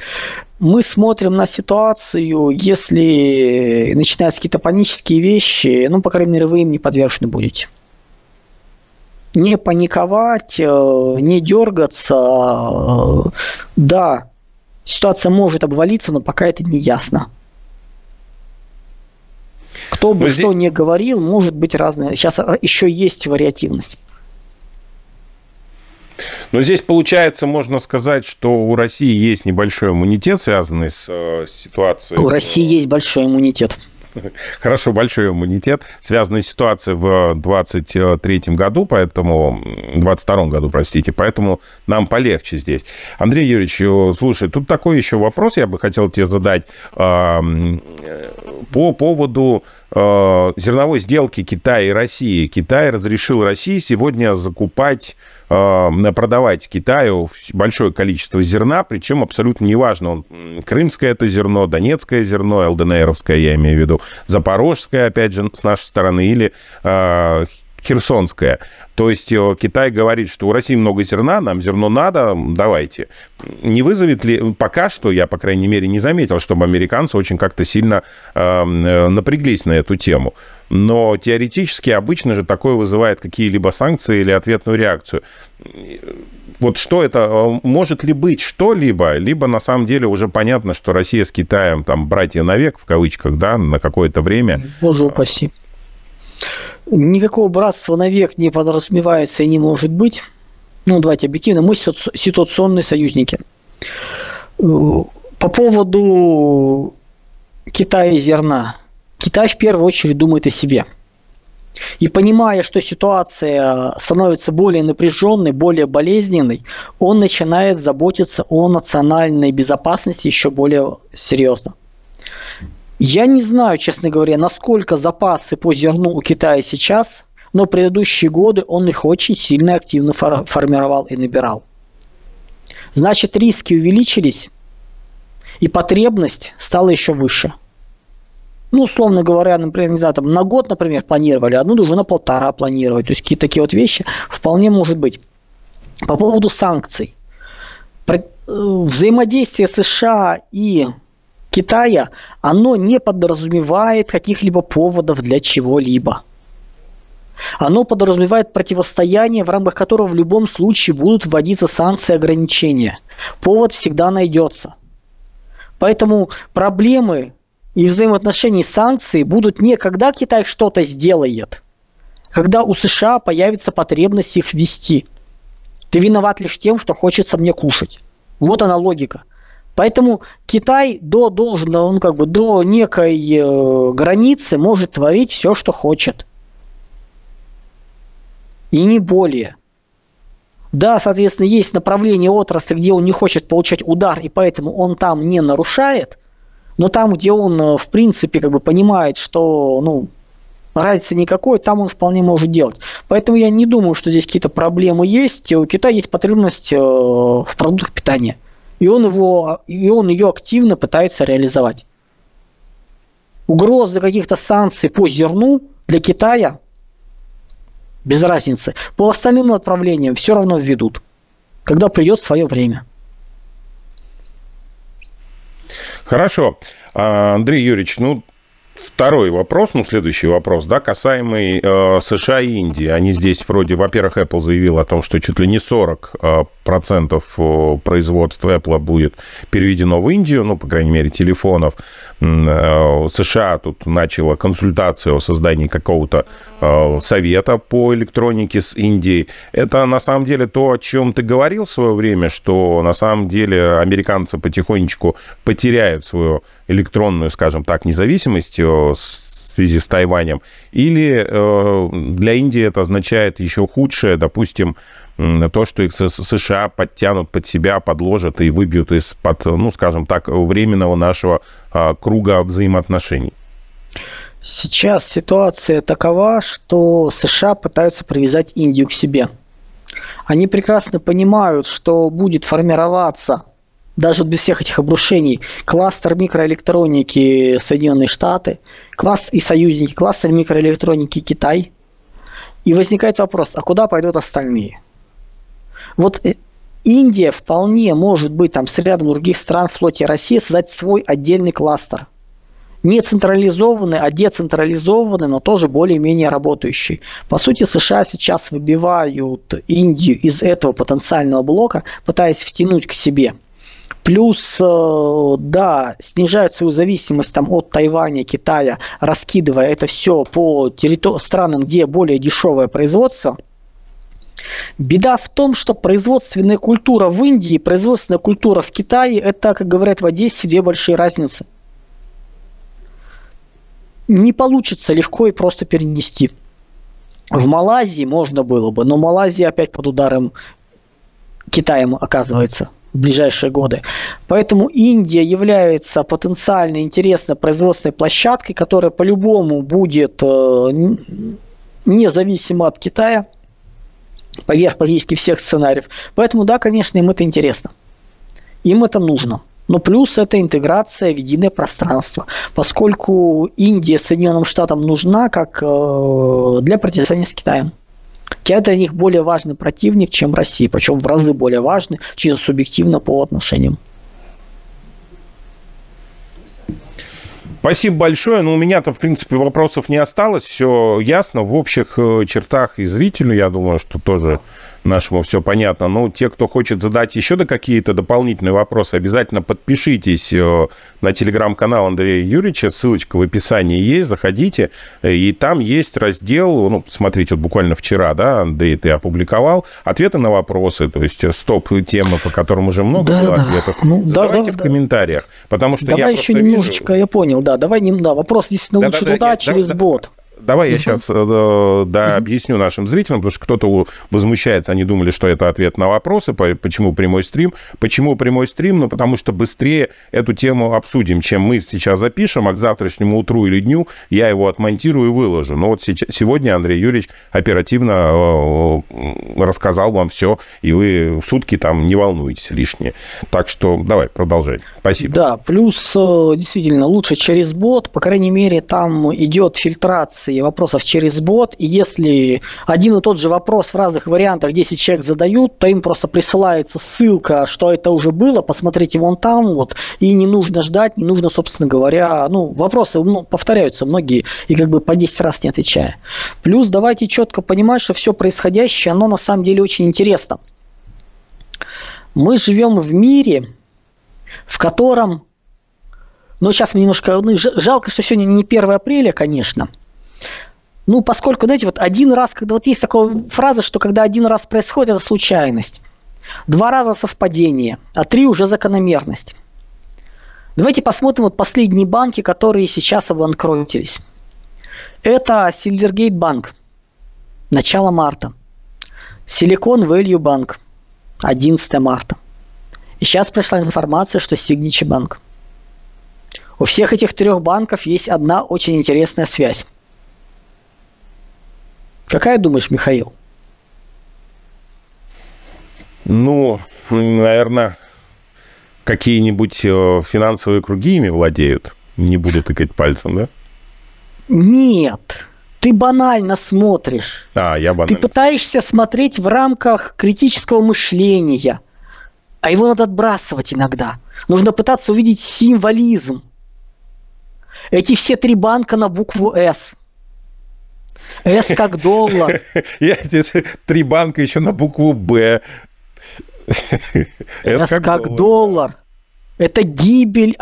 Мы смотрим на ситуацию, если начинаются какие-то панические вещи, ну, по крайней мере, вы им не подвержены будете. Не паниковать, не дергаться. Да, ситуация может обвалиться, но пока это не ясно. Кто бы что ни говорил, может быть разное. Сейчас еще есть вариативность. Но здесь, получается, можно сказать, что у России есть небольшой иммунитет, связанный с ситуацией... У России есть большой иммунитет. Хорошо, большой иммунитет, связанный с ситуацией в 23-м году, поэтому... 22-м году, простите, поэтому нам полегче здесь. Андрей Юрьевич, слушай, тут такой еще вопрос я бы хотел тебе задать по поводу... зерновой сделки Китая и России. Китай разрешил России сегодня закупать, продавать Китаю большое количество зерна, причем абсолютно неважно, крымское это зерно, донецкое зерно, ЛДНРовское, я имею в виду, запорожское, опять же, с нашей стороны, или херсонское. То есть Китай говорит, что у России много зерна, нам зерно надо, давайте. Не вызовет ли... Пока что я, по крайней мере, не заметил, чтобы американцы очень как-то сильно напряглись на эту тему. Но теоретически обычно же такое вызывает какие-либо санкции или ответную реакцию. Вот что это? Может ли быть что-либо? Либо на самом деле уже понятно, что Россия с Китаем там братья навек, в кавычках, да, на какое-то время. Боже упаси. Никакого братства навек не подразумевается и не может быть. Ну, давайте объективно. Мы ситуационные союзники. По поводу Китая и зерна. Китай в первую очередь думает о себе. И понимая, что ситуация становится более напряженной, более болезненной, он начинает заботиться о национальной безопасности еще более серьезно. Я не знаю, честно говоря, насколько запасы по зерну у Китая сейчас, но предыдущие годы он их очень сильно активно формировал и набирал. Значит, риски увеличились, и потребность стала еще выше. Ну, условно говоря, например, не знаю, там, на год, например, планировали, одну уже на полтора планировать. То есть какие-то такие вот вещи вполне может быть. По поводу санкций. Взаимодействие США и Китая, оно не подразумевает каких-либо поводов для чего-либо. Оно подразумевает противостояние, в рамках которого в любом случае будут вводиться санкции и ограничения. Повод всегда найдется. Поэтому проблемы и взаимоотношения санкций будут не когда Китай что-то сделает, когда у США появится потребность их ввести. Ты виноват лишь тем, что хочется мне кушать. Вот она логика. Поэтому Китай до некой границы может творить все, что хочет. И не более. Да, соответственно, есть направление отрасли, где он не хочет получать удар, и поэтому он там не нарушает. Но там, где он, в принципе, понимает, что разницы никакой, там он вполне может делать. Поэтому я не думаю, что здесь какие-то проблемы есть. У Китая есть потребность в продуктах питания. И он ее активно пытается реализовать. Угрозы каких-то санкций по зерну для Китая без разницы. По остальным направлениям все равно введут, когда придет свое время. Хорошо. Андрей Юрьевич, второй вопрос, следующий вопрос, да, касаемый США и Индии. Они здесь вроде, во-первых, Apple заявил о том, что чуть ли не 40% производства Apple будет переведено в Индию, по крайней мере, телефонов. США тут начала консультацию о создании какого-то совета по электронике с Индией. Это, на самом деле, то, о чем ты говорил в свое время, что, на самом деле, американцы потихонечку потеряют свою электронную, скажем так, независимость в связи с Тайванем, или для Индии это означает еще худшее, допустим, то, что их США подтянут под себя, подложат и выбьют из-под, скажем так, временного нашего круга взаимоотношений? Сейчас ситуация такова, что США пытаются привязать Индию к себе. Они прекрасно понимают, что будет формироваться, даже без всех этих обрушений, кластер микроэлектроники Соединенные Штаты, кластер микроэлектроники Китай. И возникает вопрос, а куда пойдут остальные? Вот Индия вполне может быть там, с рядом других стран в флоте России, создать свой отдельный кластер. Не централизованный, а децентрализованный, но тоже более-менее работающий. По сути, США сейчас выбивают Индию из этого потенциального блока, пытаясь втянуть к себе. Плюс, да, снижают свою зависимость там, от Тайваня, Китая, раскидывая это все по странам, где более дешевое производство. Беда в том, что производственная культура в Индии, производственная культура в Китае, это, как говорят в Одессе, две большие разницы. Не получится легко и просто перенести. В Малайзии можно было бы, но Малайзия опять под ударом Китаем оказывается в ближайшие годы. Поэтому Индия является потенциально интересной производственной площадкой, которая по-любому будет независима от Китая. Поверх практически всех сценариев. Поэтому, да, конечно, им это интересно. Им это нужно. Но плюс это интеграция в единое пространство. Поскольку Индия Соединенным Штатам нужна как для противостояния с Китаем. Китай для них более важный противник, чем Россия. Причем в разы более важный, чисто субъективно по отношениям. Спасибо большое. Ну, у меня-то, в принципе, вопросов не осталось. Все ясно в общих чертах и зрителю, я думаю, что тоже нашему все понятно. Но те, кто хочет задать еще какие-то дополнительные вопросы, обязательно подпишитесь на телеграм-канал Андрея Юрьевича. Ссылочка в описании есть. Заходите. И там есть раздел, ну, смотрите, вот буквально вчера, да, Андрей, ты опубликовал ответы на вопросы. То есть стоп-темы, по которым уже много было ответов. Ну, давайте в комментариях. Потому что давай я еще немножечко, вижу... я понял, да. Давай, да, вопрос действительно лучше туда, через бот. Давай я сейчас объясню нашим зрителям, потому что кто-то возмущается, они думали, что это ответ на вопросы, почему прямой стрим. Почему прямой стрим? Ну, потому что быстрее эту тему обсудим, чем мы сейчас запишем, а к завтрашнему утру или дню я его отмонтирую и выложу. Но вот сегодня Андрей Юрьевич оперативно рассказал вам все, и вы в сутки там не волнуетесь лишнее. Так что давай, продолжай. Спасибо. Да, плюс действительно лучше через бот, по крайней мере, там идет фильтрация вопросов через бот, и если один и тот же вопрос в разных вариантах 10 человек задают, то им просто присылается ссылка, что это уже было, посмотрите вон там, вот, и не нужно ждать, не нужно, собственно говоря, ну, вопросы повторяются многие, и как бы по 10 раз не отвечая. Плюс давайте четко понимать, что все происходящее, оно на самом деле очень интересно. Мы живем в мире, в котором, ну, сейчас мы немножко, ну, жалко, что сегодня не 1 апреля, конечно. Ну, поскольку, знаете, вот один раз, когда вот есть такая фраза, что когда один раз происходит, это случайность. 2 раза совпадение, а 3 уже закономерность. Давайте посмотрим вот последние банки, которые сейчас обанкротились. Это Silvergate Bank, начало марта. Silicon Valley Bank, 11 марта. И сейчас пришла информация, что Signature Bank. У всех этих 3 банков есть одна очень интересная связь. Какая, думаешь, Михаил? Ну, наверное, какие-нибудь финансовые круги ими владеют. Не буду тыкать пальцем, да? Нет. Ты банально смотришь. Я банально. Ты пытаешься смотреть в рамках критического мышления. А его надо отбрасывать иногда. Нужно пытаться увидеть символизм. Эти все 3 банка на букву «С». С как доллар. Я здесь 3 банка еще на букву Б. С как доллар. Это гибель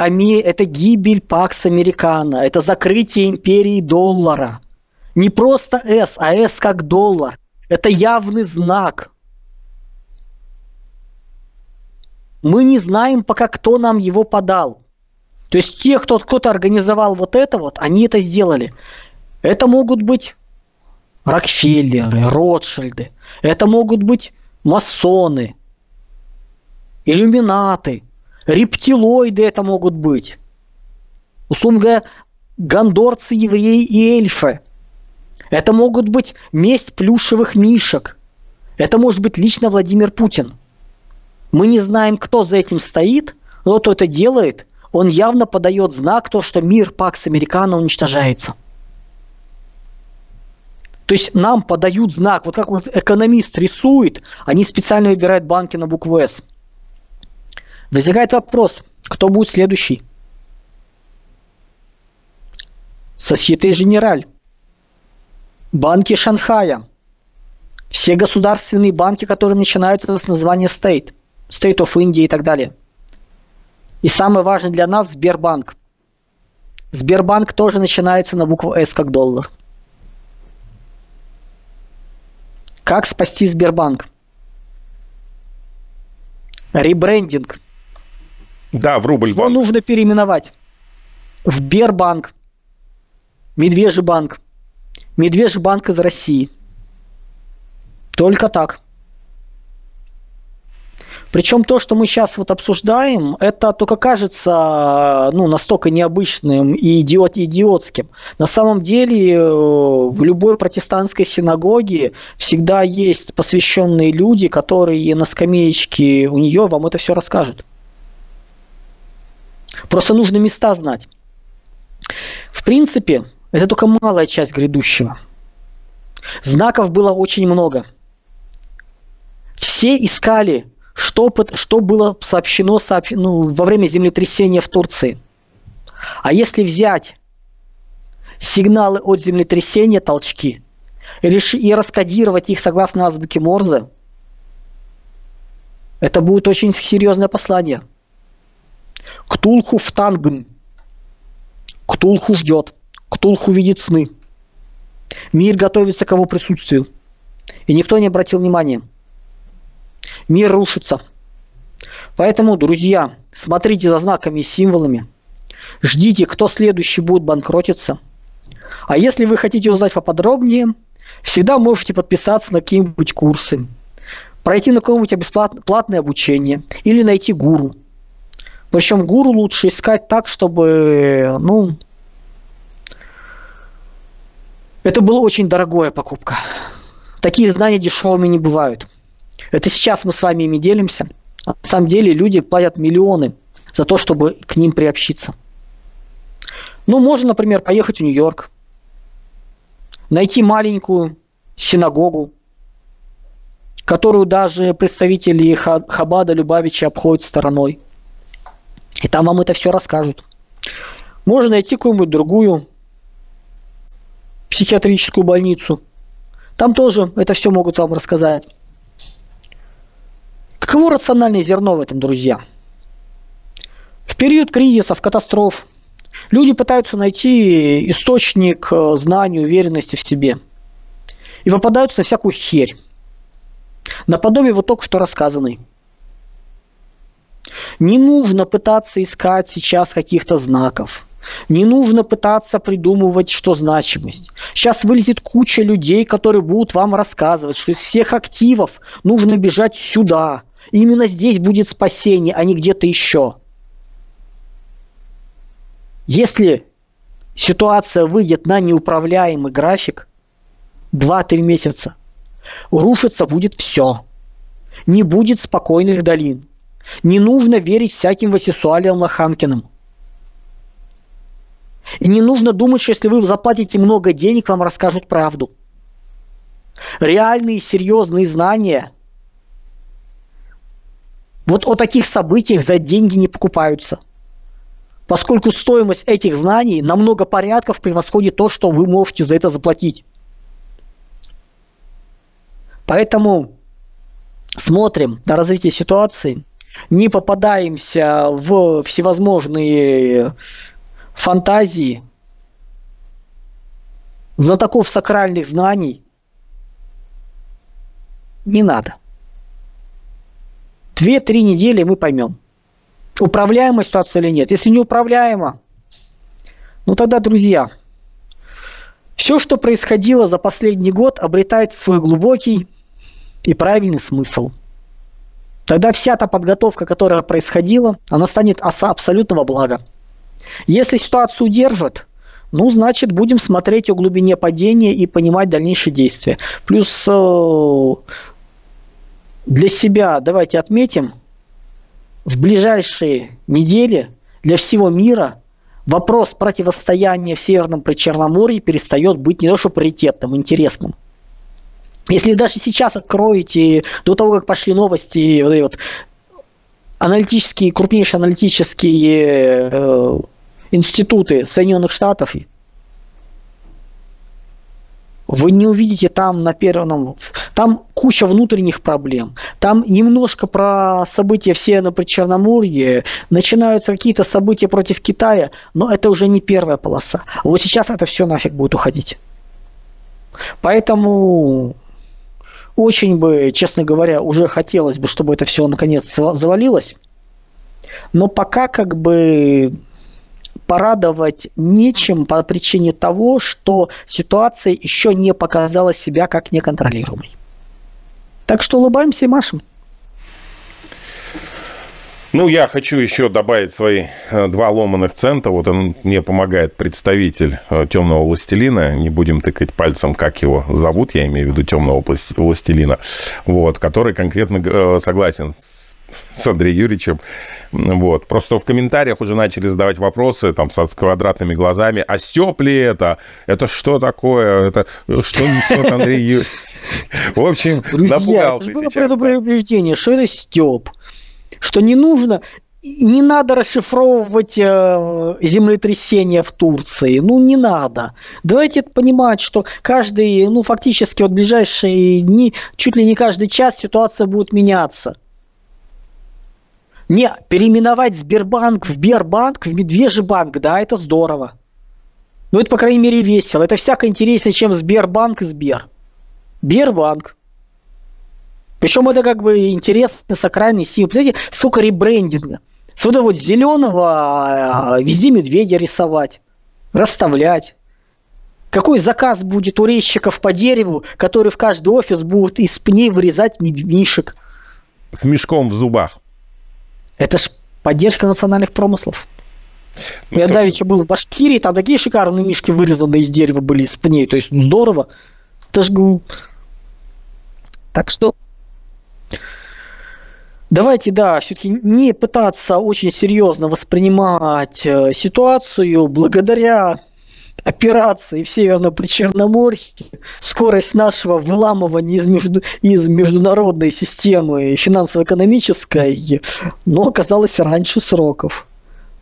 Пакс Американо. Это закрытие империи доллара. Не просто С, а С как доллар. Это явный знак. Мы не знаем пока, кто нам его подал. То есть те, кто-то организовал вот это вот, они это сделали. Это могут быть Рокфеллеры, Ротшильды. Это могут быть масоны, иллюминаты, рептилоиды это могут быть. Условно говоря, гондорцы, евреи и эльфы. Это могут быть месть плюшевых мишек. Это может быть лично Владимир Путин. Мы не знаем, кто за этим стоит, но кто это делает, он явно подает знак, то, что мир Пакс Американо уничтожается. То есть нам подают знак, вот как вот экономист рисует, они специально выбирают банки на букву «С». Возникает вопрос, кто будет следующий? Société Générale, банки Шанхая, все государственные банки, которые начинаются с названия State, State of India и так далее. И самый важный для нас — Сбербанк. Сбербанк тоже начинается на букву «С», как доллар. Как спасти Сбербанк? Ребрендинг. Да, в рубль. Его нужно переименовать в Бербанк, Медвежий банк, Медвежий банк из России. Только так. Причем то, что мы сейчас вот обсуждаем, это только кажется, ну, настолько необычным и идиотским. На самом деле в любой протестантской синагоге всегда есть посвященные люди, которые на скамеечке у нее вам это все расскажут. Просто нужно места знать. В принципе, это только малая часть грядущего. Знаков было очень много. Все искали, что было сообщено во время землетрясения в Турции. А если взять сигналы от землетрясения, толчки, и раскодировать их согласно азбуке Морзе, это будет очень серьезное послание. Ктулху в Тангн. Ктулху ждет. Ктулху видит сны. Мир готовится к его присутствию. И никто не обратил внимания. Мир рушится. Поэтому, друзья, смотрите за знаками и символами. Ждите, кто следующий будет банкротиться. А если вы хотите узнать поподробнее, всегда можете подписаться на какие-нибудь курсы, пройти на какое-нибудь платное обучение или найти гуру. Причем гуру лучше искать так, чтобы, это была очень дорогая покупка. Такие знания дешевыми не бывают. Это сейчас мы с вами ими делимся. На самом деле люди платят миллионы за то, чтобы к ним приобщиться. Можно, например, поехать в Нью-Йорк, найти маленькую синагогу, которую даже представители Хабада Любавича обходят стороной. И там вам это все расскажут. Можно найти какую-нибудь другую психиатрическую больницу. Там тоже это все могут вам рассказать. Каково рациональное зерно в этом, друзья? В период кризисов, катастроф люди пытаются найти источник знаний, уверенности в себе. И попадаются на всякую херь. Наподобие вот только что рассказанной. Не нужно пытаться искать сейчас каких-то знаков. Не нужно пытаться придумывать, что значимость. Сейчас вылезет куча людей, которые будут вам рассказывать, что из всех активов нужно бежать сюда. И именно здесь будет спасение, а не где-то еще. Если ситуация выйдет на неуправляемый график, 2-3 месяца, рушиться будет все. Не будет спокойных долин. Не нужно верить всяким Васисуалиям Лоханкиным. И не нужно думать, что если вы заплатите много денег, вам расскажут правду. Реальные серьезные знания вот о таких событиях за деньги не покупаются. Поскольку стоимость этих знаний на много порядков превосходит то, что вы можете за это заплатить. Поэтому смотрим на развитие ситуации, не попадаемся в всевозможные фантазии знатоков сакральных знаний. Не надо. 2-3 недели мы поймем, управляема ситуация или нет. Если неуправляема, тогда, друзья, все, что происходило за последний год, обретает свой глубокий и правильный смысл. Тогда вся та подготовка, которая происходила, она станет абсолютного блага. Если ситуацию держат, значит, будем смотреть о глубине падения и понимать дальнейшие действия. Плюс для себя давайте отметим, в ближайшие недели для всего мира вопрос противостояния в Северном Причерноморье перестает быть не то что приоритетным, интересным. Если даже сейчас откроете, до того, как пошли новости, крупнейшие аналитические институты Соединенных Штатов, Вы не увидите там на первом... Там куча внутренних проблем. Там немножко про события в Северном Причерноморье. Начинаются какие-то события против Китая, но это уже не первая полоса. Вот сейчас это все нафиг будет уходить. Поэтому... Очень бы, честно говоря, уже хотелось бы, чтобы это все наконец завалилось. Но пока как бы порадовать нечем по причине того, что ситуация еще не показала себя как неконтролируемой. Так что улыбаемся и машем. Ну, я хочу еще добавить свои 2 ломаных цента. Вот он мне помогает, представитель темного властелина. Не будем тыкать пальцем, как его зовут. Я имею в виду темного властелина. Вот, который конкретно согласен с Андреем Юрьевичем. Вот. Просто в комментариях уже начали задавать вопросы там, с квадратными глазами. А стёп ли это? Это что такое? Это что несет Андрей Юрьевич? В общем, напугал ты сейчас. Было предупреждение, что это стёп. Что не нужно, не надо расшифровывать землетрясения в Турции. Ну, не надо. Давайте понимать, что каждый, ну, фактически, вот ближайшие дни, чуть ли не каждый час ситуация будет меняться. Не, переименовать Сбербанк в Бербанк, в Медвежий банк, да, это здорово. Но это, по крайней мере, весело. Это всяко интереснее, чем Сбербанк и Сбер. Бербанк. Причем это как бы интересно, сакральный символ. Представляете, сколько ребрендинга. С вот этого вот зеленого везде медведя рисовать, расставлять. Какой заказ будет у резчиков по дереву, которые в каждый офис будут из пней вырезать мишек? С мешком в зубах. Это ж поддержка национальных промыслов. Ну, я давеча был в Башкирии, там такие шикарные мишки вырезанные из дерева были из пней. То есть здорово. Это ж... Так что... Давайте, да, все-таки не пытаться очень серьезно воспринимать ситуацию. Благодаря операции в Северном Причерноморье скорость нашего выламывания из международной системы финансово-экономической, но оказалась раньше сроков,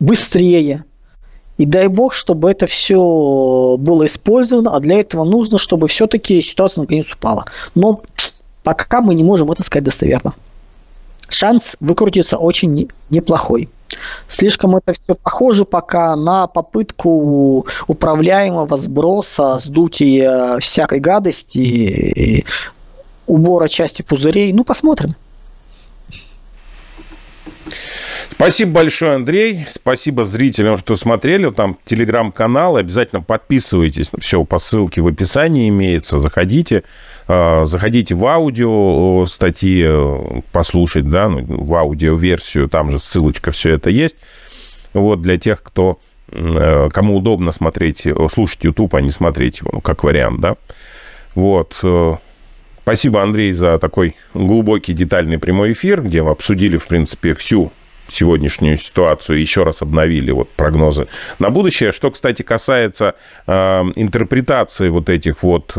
быстрее. И дай бог, чтобы это все было использовано, а для этого нужно, чтобы все-таки ситуация наконец упала. Но пока мы не можем это сказать достоверно. Шанс выкрутиться очень неплохой. Слишком это все похоже пока на попытку управляемого сброса, сдутия всякой гадости, убора части пузырей. Ну, посмотрим. Спасибо большое, Андрей. Спасибо зрителям, что смотрели. Там телеграм-канал. Обязательно подписывайтесь. Все по ссылке в описании имеется. Заходите. Заходите в аудио статьи послушать, да, ну, в аудиоверсию. Там же ссылочка, все это есть. Вот для тех, кто, кому удобно смотреть, слушать YouTube, а не смотреть его, ну, как вариант, да. Вот. Спасибо, Андрей, за такой глубокий детальный прямой эфир, где мы обсудили, в принципе, всю сегодняшнюю ситуацию, еще раз обновили вот прогнозы на будущее. Что, кстати, касается интерпретации вот этих вот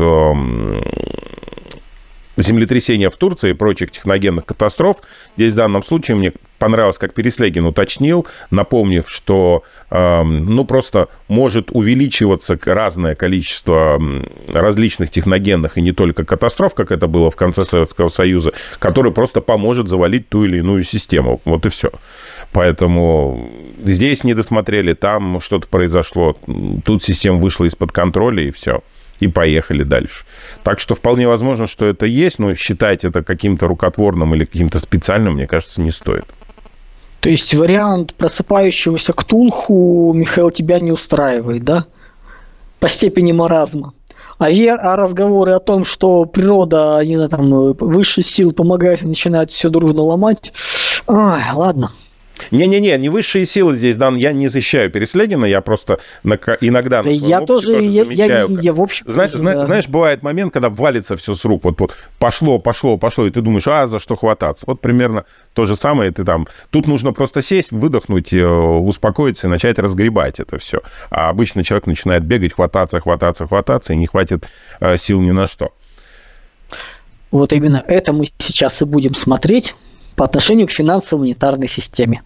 землетрясения в Турции и прочих техногенных катастроф, здесь в данном случае мне понравилось, как Переслегин уточнил, напомнив, что ну, просто может увеличиваться разное количество различных техногенных и не только катастроф, как это было в конце Советского Союза, который просто поможет завалить ту или иную систему. Вот и все. Поэтому здесь не досмотрели, там что-то произошло, тут система вышла из-под контроля, и все. И поехали дальше. Так что вполне возможно, что это есть, но считать это каким-то рукотворным или каким-то специальным, мне кажется, не стоит. То есть вариант просыпающегося Ктулху, Михаил, тебя не устраивает, да? По степени маразма. А разговоры о том, что природа, не знаю, там, высшие силы помогают и начинают все дружно ломать, ладно. Не-не-не, не высшие силы здесь, Дан, я не защищаю Переслегина, я просто иногда на своем опыте тоже замечаю. Я в общем, знаешь, бывает момент, когда валится все с рук, вот пошло, и ты думаешь, за что хвататься. Вот примерно то же самое ты там. Тут нужно просто сесть, выдохнуть, успокоиться и начать разгребать это все. А обычно человек начинает бегать, хвататься, и не хватит сил ни на что. Вот именно это мы сейчас и будем смотреть по отношению к финансово-монетарной системе.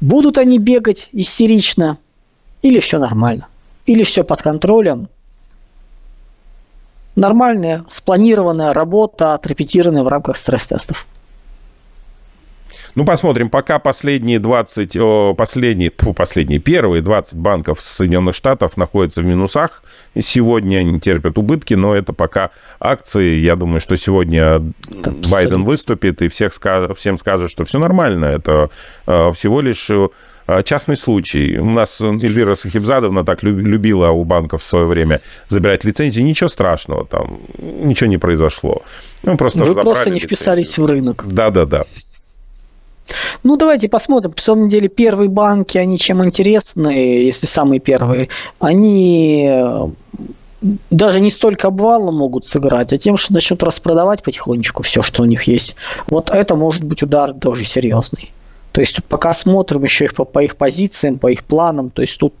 Будут они бегать истерично, или все нормально, или все под контролем, нормальная, спланированная работа, отрепетированная в рамках стресс-тестов. Ну, посмотрим. Пока первые 20 банков Соединенных Штатов находятся в минусах. Сегодня они терпят убытки, но это пока акции. Я думаю, что сегодня Байден выступит и всем скажет, что все нормально. Это всего лишь частный случай. У нас Эльвира Сахибзадовна так любила у банков в свое время забирать лицензии. Ничего страшного, там ничего не произошло. Ну, просто разобрали просто не вписались в рынок. Да-да-да. Ну, давайте посмотрим. В самом деле, первые банки, они чем интересны, если самые первые, они даже не столько обвалом могут сыграть, а тем, что начнут распродавать потихонечку все, что у них есть. Вот это может быть удар тоже серьезный. То есть, пока смотрим еще их по их позициям, по их планам. То есть, тут,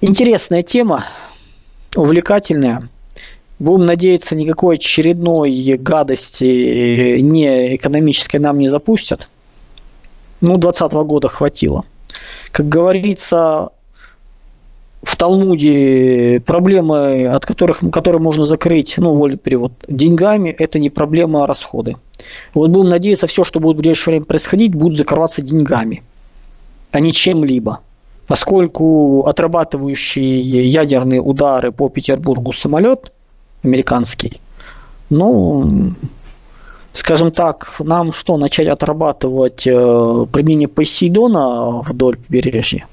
интересная тема, увлекательная. Будем надеяться, никакой очередной гадости не экономической нам не запустят. 2020 года хватило. Как говорится, в Талмуде проблемы, которые можно закрыть, вольный перевод, деньгами, это не проблема, а расходы. Вот будем надеяться, все, что будет в ближайшее время происходить, будут закрываться деньгами, а не чем-либо. Поскольку отрабатывающие ядерные удары по Петербургу самолет американский. Скажем так, нам что, начать отрабатывать применение Посейдона вдоль побережья?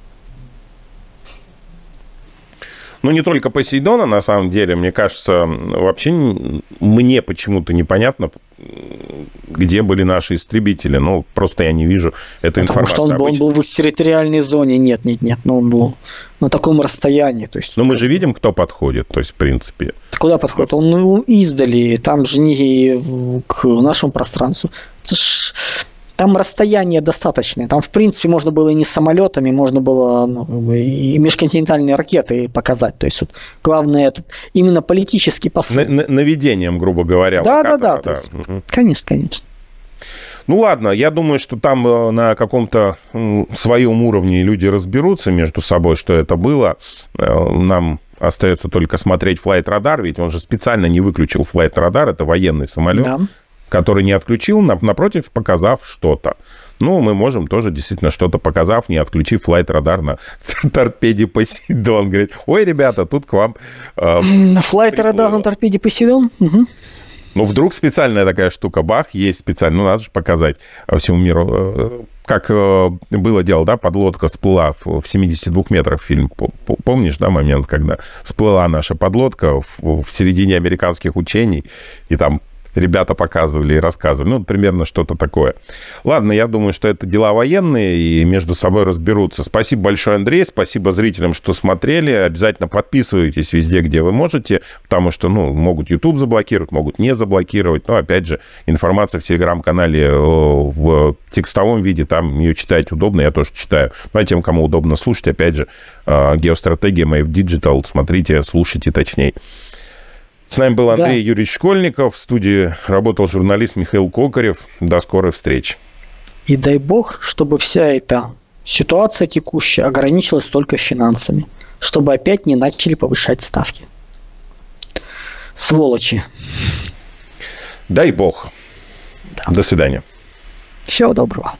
Не только Посейдона, на самом деле, мне кажется, вообще мне почему-то непонятно, где были наши истребители. Просто я не вижу этой информации. Потому что он был в территориальной зоне. Нет. Он был на таком расстоянии. То есть, мы же видим, кто подходит, то есть, в принципе. Куда подходит? Он издали, там же не к нашему пространству. Там расстояние достаточное. Там, в принципе, можно было и не самолетами, можно было и межконтинентальные ракеты показать. То есть, главное, именно политический посыл. Наведением, грубо говоря. Да. Конечно. Ладно, я думаю, что там на каком-то своем уровне люди разберутся между собой, что это было. Нам остается только смотреть флайт-радар, ведь он же специально не выключил флайт-радар, это военный самолет. Да. Который не отключил, напротив, показав что-то. Мы можем тоже действительно что-то показав, не отключив флайт-радар на торпеде Посейдон. Говорит, ой, ребята, тут к вам... флайт-радар на торпеде Посейдон? Угу. Вдруг специальная такая штука, бах, есть специально. Надо же показать всему миру. Как было дело, да, подлодка всплыла в 72 метрах фильм. Помнишь, да, момент, когда всплыла наша подлодка в середине американских учений, и там ребята показывали и рассказывали. Примерно что-то такое. Ладно, я думаю, что это дела военные, и между собой разберутся. Спасибо большое, Андрей. Спасибо зрителям, что смотрели. Обязательно подписывайтесь везде, где вы можете, потому что, могут YouTube заблокировать, могут не заблокировать. Но, опять же, информация в Телеграм-канале в текстовом виде, там ее читать удобно, я тоже читаю. А тем, кому удобно слушать, опять же, Геостратегия, Mave Digital, смотрите, слушайте точнее. С нами был Андрей Юрьевич Школьников. В студии работал журналист Михаил Кокорев. До скорой встречи. И дай бог, чтобы вся эта ситуация текущая ограничилась только финансами. Чтобы опять не начали повышать ставки. Сволочи. Дай бог. Да. До свидания. Всего доброго.